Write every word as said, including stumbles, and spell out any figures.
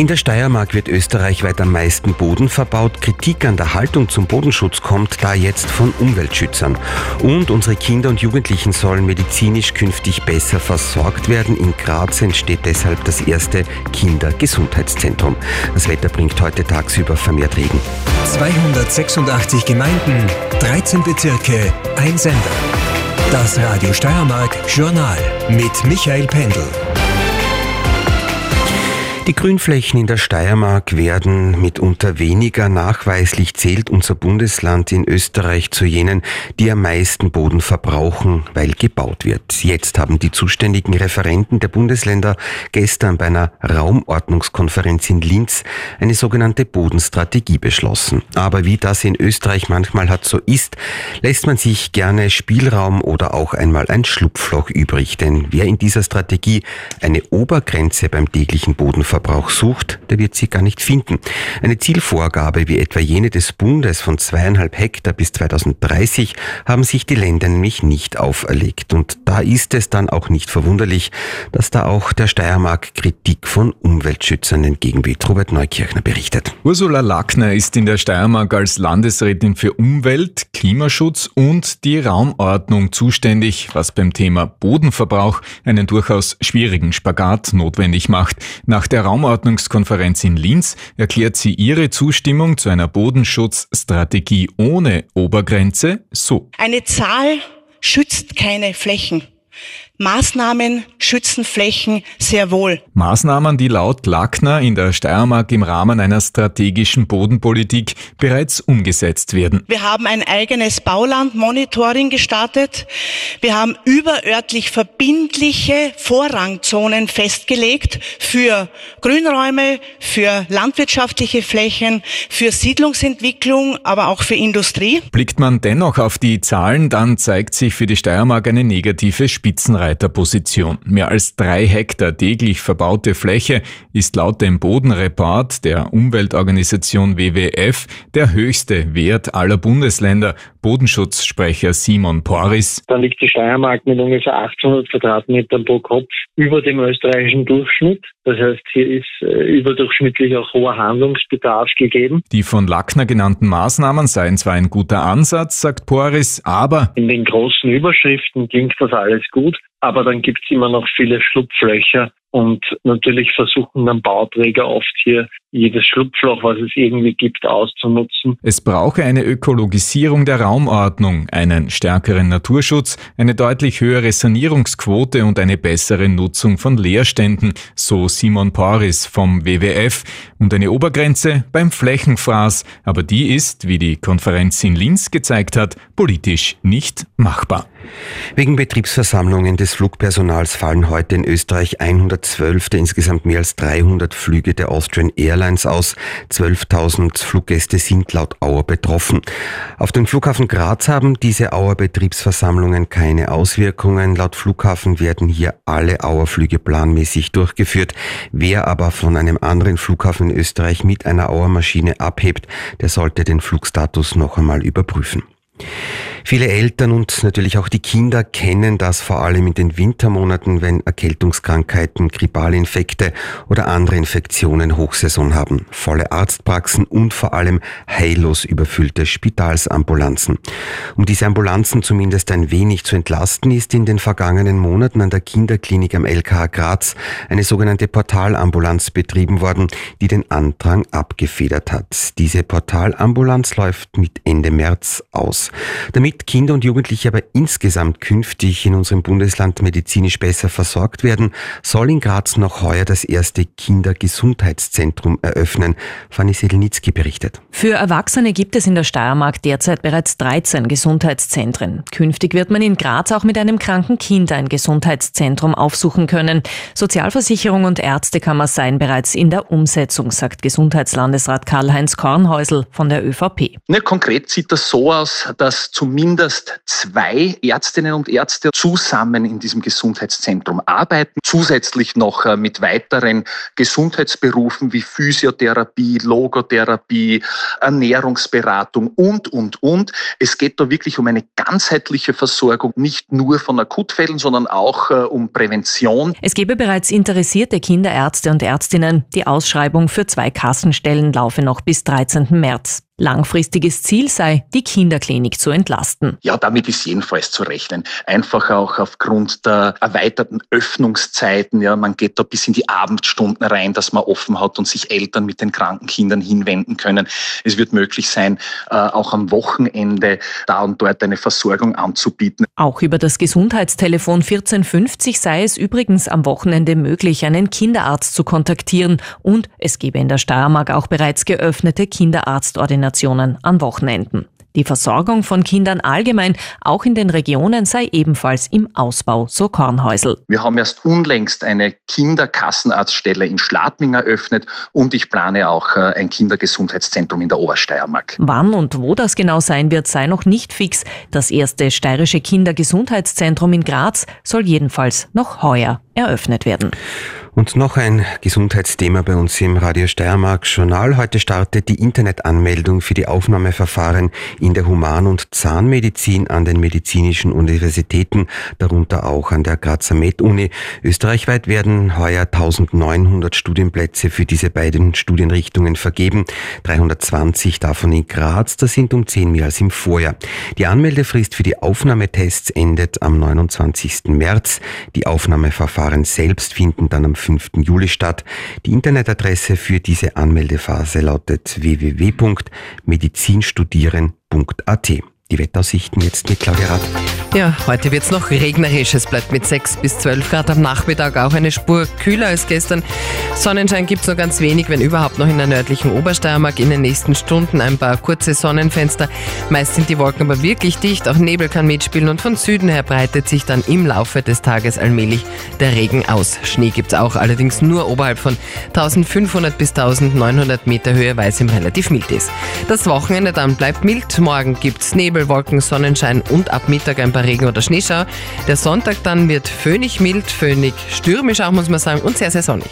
In der Steiermark wird österreichweit am meisten Boden verbaut. Kritik an der Haltung zum Bodenschutz kommt da jetzt von Umweltschützern. Und unsere Kinder und Jugendlichen sollen medizinisch künftig besser versorgt werden. In Graz entsteht deshalb das erste Kindergesundheitszentrum. Das Wetter bringt heute tagsüber vermehrt Regen. zweihundertsechsundachtzig Gemeinden, dreizehn Bezirke, ein Sender. Das Radio Steiermark Journal mit Michael Pendl. Die Grünflächen in der Steiermark werden mitunter weniger. Nachweislich zählt unser Bundesland in Österreich zu jenen, die am meisten Boden verbrauchen, weil gebaut wird. Jetzt haben die zuständigen Referenten der Bundesländer gestern bei einer Raumordnungskonferenz in Linz eine sogenannte Bodenstrategie beschlossen. Aber wie das in Österreich manchmal halt so ist, lässt man sich gerne Spielraum oder auch einmal ein Schlupfloch übrig. Denn wer in dieser Strategie eine Obergrenze beim täglichen Bodenverbrauch Verbrauch sucht, der wird sie gar nicht finden. Eine Zielvorgabe wie etwa jene des Bundes von zweieinhalb Hektar bis zweitausenddreißig haben sich die Länder nämlich nicht auferlegt. Und da ist es dann auch nicht verwunderlich, dass da auch der Steiermark Kritik von Umweltschützern entgegenweht. Robert Neukirchner berichtet. Ursula Lackner ist in der Steiermark als Landesrätin für Umwelt, Klimaschutz und die Raumordnung zuständig, was beim Thema Bodenverbrauch einen durchaus schwierigen Spagat notwendig macht. Nach der Raumordnungskonferenz in Linz erklärt sie ihre Zustimmung zu einer Bodenschutzstrategie ohne Obergrenze so. Eine Zahl schützt keine Flächen. Maßnahmen schützen Flächen sehr wohl. Maßnahmen, die laut Lackner in der Steiermark im Rahmen einer strategischen Bodenpolitik bereits umgesetzt werden. Wir haben ein eigenes Baulandmonitoring gestartet. Wir haben überörtlich verbindliche Vorrangzonen festgelegt für Grünräume, für landwirtschaftliche Flächen, für Siedlungsentwicklung, aber auch für Industrie. Blickt man dennoch auf die Zahlen, dann zeigt sich für die Steiermark eine negative Spitzenreise. Position. Mehr als drei Hektar täglich verbaute Fläche ist laut dem Bodenreport der Umweltorganisation W W F der höchste Wert aller Bundesländer. Bodenschutzsprecher Simon Poris. Dann liegt die Steiermark mit ungefähr achthundert Quadratmetern pro Kopf über dem österreichischen Durchschnitt. Das heißt, hier ist überdurchschnittlich auch hoher Handlungsbedarf gegeben. Die von Lackner genannten Maßnahmen seien zwar ein guter Ansatz, sagt Poris, aber in den großen Überschriften klingt das alles gut. Aber dann gibt's immer noch viele Schlupflöcher und natürlich versuchen dann Bauträger oft hier jedes Schlupfloch, was es irgendwie gibt, auszunutzen. Es brauche eine Ökologisierung der Raumordnung, einen stärkeren Naturschutz, eine deutlich höhere Sanierungsquote und eine bessere Nutzung von Leerständen, so Simon Poris vom W W F. Und eine Obergrenze beim Flächenfraß, aber die ist, wie die Konferenz in Linz gezeigt hat, politisch nicht machbar. Wegen Betriebsversammlungen des Flugpersonals fallen heute in Österreich hundertzwölf der insgesamt mehr als dreihundert Flüge der Austrian Airlines aus. zwölftausend Fluggäste sind laut Auer betroffen. Auf dem Flughafen Graz haben diese Auer Betriebsversammlungen keine Auswirkungen. Laut Flughafen werden hier alle Auer Flüge planmäßig durchgeführt. Wer aber von einem anderen Flughafen in Österreich mit einer Auer Maschine abhebt, der sollte den Flugstatus noch einmal überprüfen. Viele Eltern und natürlich auch die Kinder kennen das vor allem in den Wintermonaten, wenn Erkältungskrankheiten, Grippalinfekte oder andere Infektionen Hochsaison haben. Volle Arztpraxen und vor allem heillos überfüllte Spitalsambulanzen. Um diese Ambulanzen zumindest ein wenig zu entlasten, ist in den vergangenen Monaten an der Kinderklinik am L K H Graz eine sogenannte Portalambulanz betrieben worden, die den Andrang abgefedert hat. Diese Portalambulanz läuft mit Ende März aus. Damit Damit Kinder und Jugendliche aber insgesamt künftig in unserem Bundesland medizinisch besser versorgt werden, soll in Graz noch heuer das erste Kindergesundheitszentrum eröffnen. Fanny Sedlnitzki berichtet. Für Erwachsene gibt es in der Steiermark derzeit bereits dreizehn Gesundheitszentren. Künftig wird man in Graz auch mit einem kranken Kind ein Gesundheitszentrum aufsuchen können. Sozialversicherung und Ärztekammer seien bereits in der Umsetzung, sagt Gesundheitslandesrat Karl-Heinz Kornhäusl von der ÖVP. Ne, konkret sieht das so aus, dass zum mindestens zwei Ärztinnen und Ärzte zusammen in diesem Gesundheitszentrum arbeiten, zusätzlich noch mit weiteren Gesundheitsberufen wie Physiotherapie, Logotherapie, Ernährungsberatung und, und, und. Es geht da wirklich um eine ganzheitliche Versorgung, nicht nur von Akutfällen, sondern auch um Prävention. Es gebe bereits interessierte Kinderärzte und Ärztinnen. Die Ausschreibung für zwei Kassenstellen laufe noch bis dreizehnten März. Langfristiges Ziel sei, die Kinderklinik zu entlasten. Ja, damit ist jedenfalls zu rechnen. Einfach auch aufgrund der erweiterten Öffnungszeiten. Ja, man geht da bis in die Abendstunden rein, dass man offen hat und sich Eltern mit den kranken Kindern hinwenden können. Es wird möglich sein, auch am Wochenende da und dort eine Versorgung anzubieten. Auch über das Gesundheitstelefon vierzehn fünfzig sei es übrigens am Wochenende möglich, einen Kinderarzt zu kontaktieren. Und es gebe in der Steiermark auch bereits geöffnete Kinderarztordinationen an Wochenenden. Die Versorgung von Kindern allgemein, auch in den Regionen, sei ebenfalls im Ausbau, so Kornhäusl. Wir haben erst unlängst eine Kinderkassenarztstelle in Schladming eröffnet und ich plane auch ein Kindergesundheitszentrum in der Obersteiermark. Wann und wo das genau sein wird, sei noch nicht fix. Das erste steirische Kindergesundheitszentrum in Graz soll jedenfalls noch heuer eröffnet werden. Und noch ein Gesundheitsthema bei uns im Radio Steiermark Journal. Heute startet die Internetanmeldung für die Aufnahmeverfahren in der Human- und Zahnmedizin an den medizinischen Universitäten, darunter auch an der Grazer MedUni. Österreichweit werden heuer eintausendneunhundert Studienplätze für diese beiden Studienrichtungen vergeben. dreihundertzwanzig davon in Graz, das sind um zehn mehr als im Vorjahr. Die Anmeldefrist für die Aufnahmetests endet am neunundzwanzigsten März. Die Aufnahmeverfahren selbst finden dann am fünften Juli statt. Die Internetadresse für diese Anmeldephase lautet w w w punkt medizinstudieren punkt a t. Die Wetteraussichten jetzt mit Claudia Rath. Ja, heute wird es noch regnerisch. Es bleibt mit sechs bis zwölf Grad am Nachmittag auch eine Spur kühler als gestern. Sonnenschein gibt es nur ganz wenig, wenn überhaupt noch in der nördlichen Obersteiermark. In den nächsten Stunden ein paar kurze Sonnenfenster. Meist sind die Wolken aber wirklich dicht. Auch Nebel kann mitspielen und von Süden her breitet sich dann im Laufe des Tages allmählich der Regen aus. Schnee gibt es auch, allerdings nur oberhalb von eintausendfünfhundert bis eintausendneunhundert Meter Höhe, weil es ihm relativ mild ist. Das Wochenende dann bleibt mild. Morgen gibt es Nebel, Wolken, Sonnenschein und ab Mittag ein paar Regen- oder Schneeschauer. Der Sonntag dann wird föhnig mild, föhnig stürmisch auch, muss man sagen, und sehr, sehr sonnig.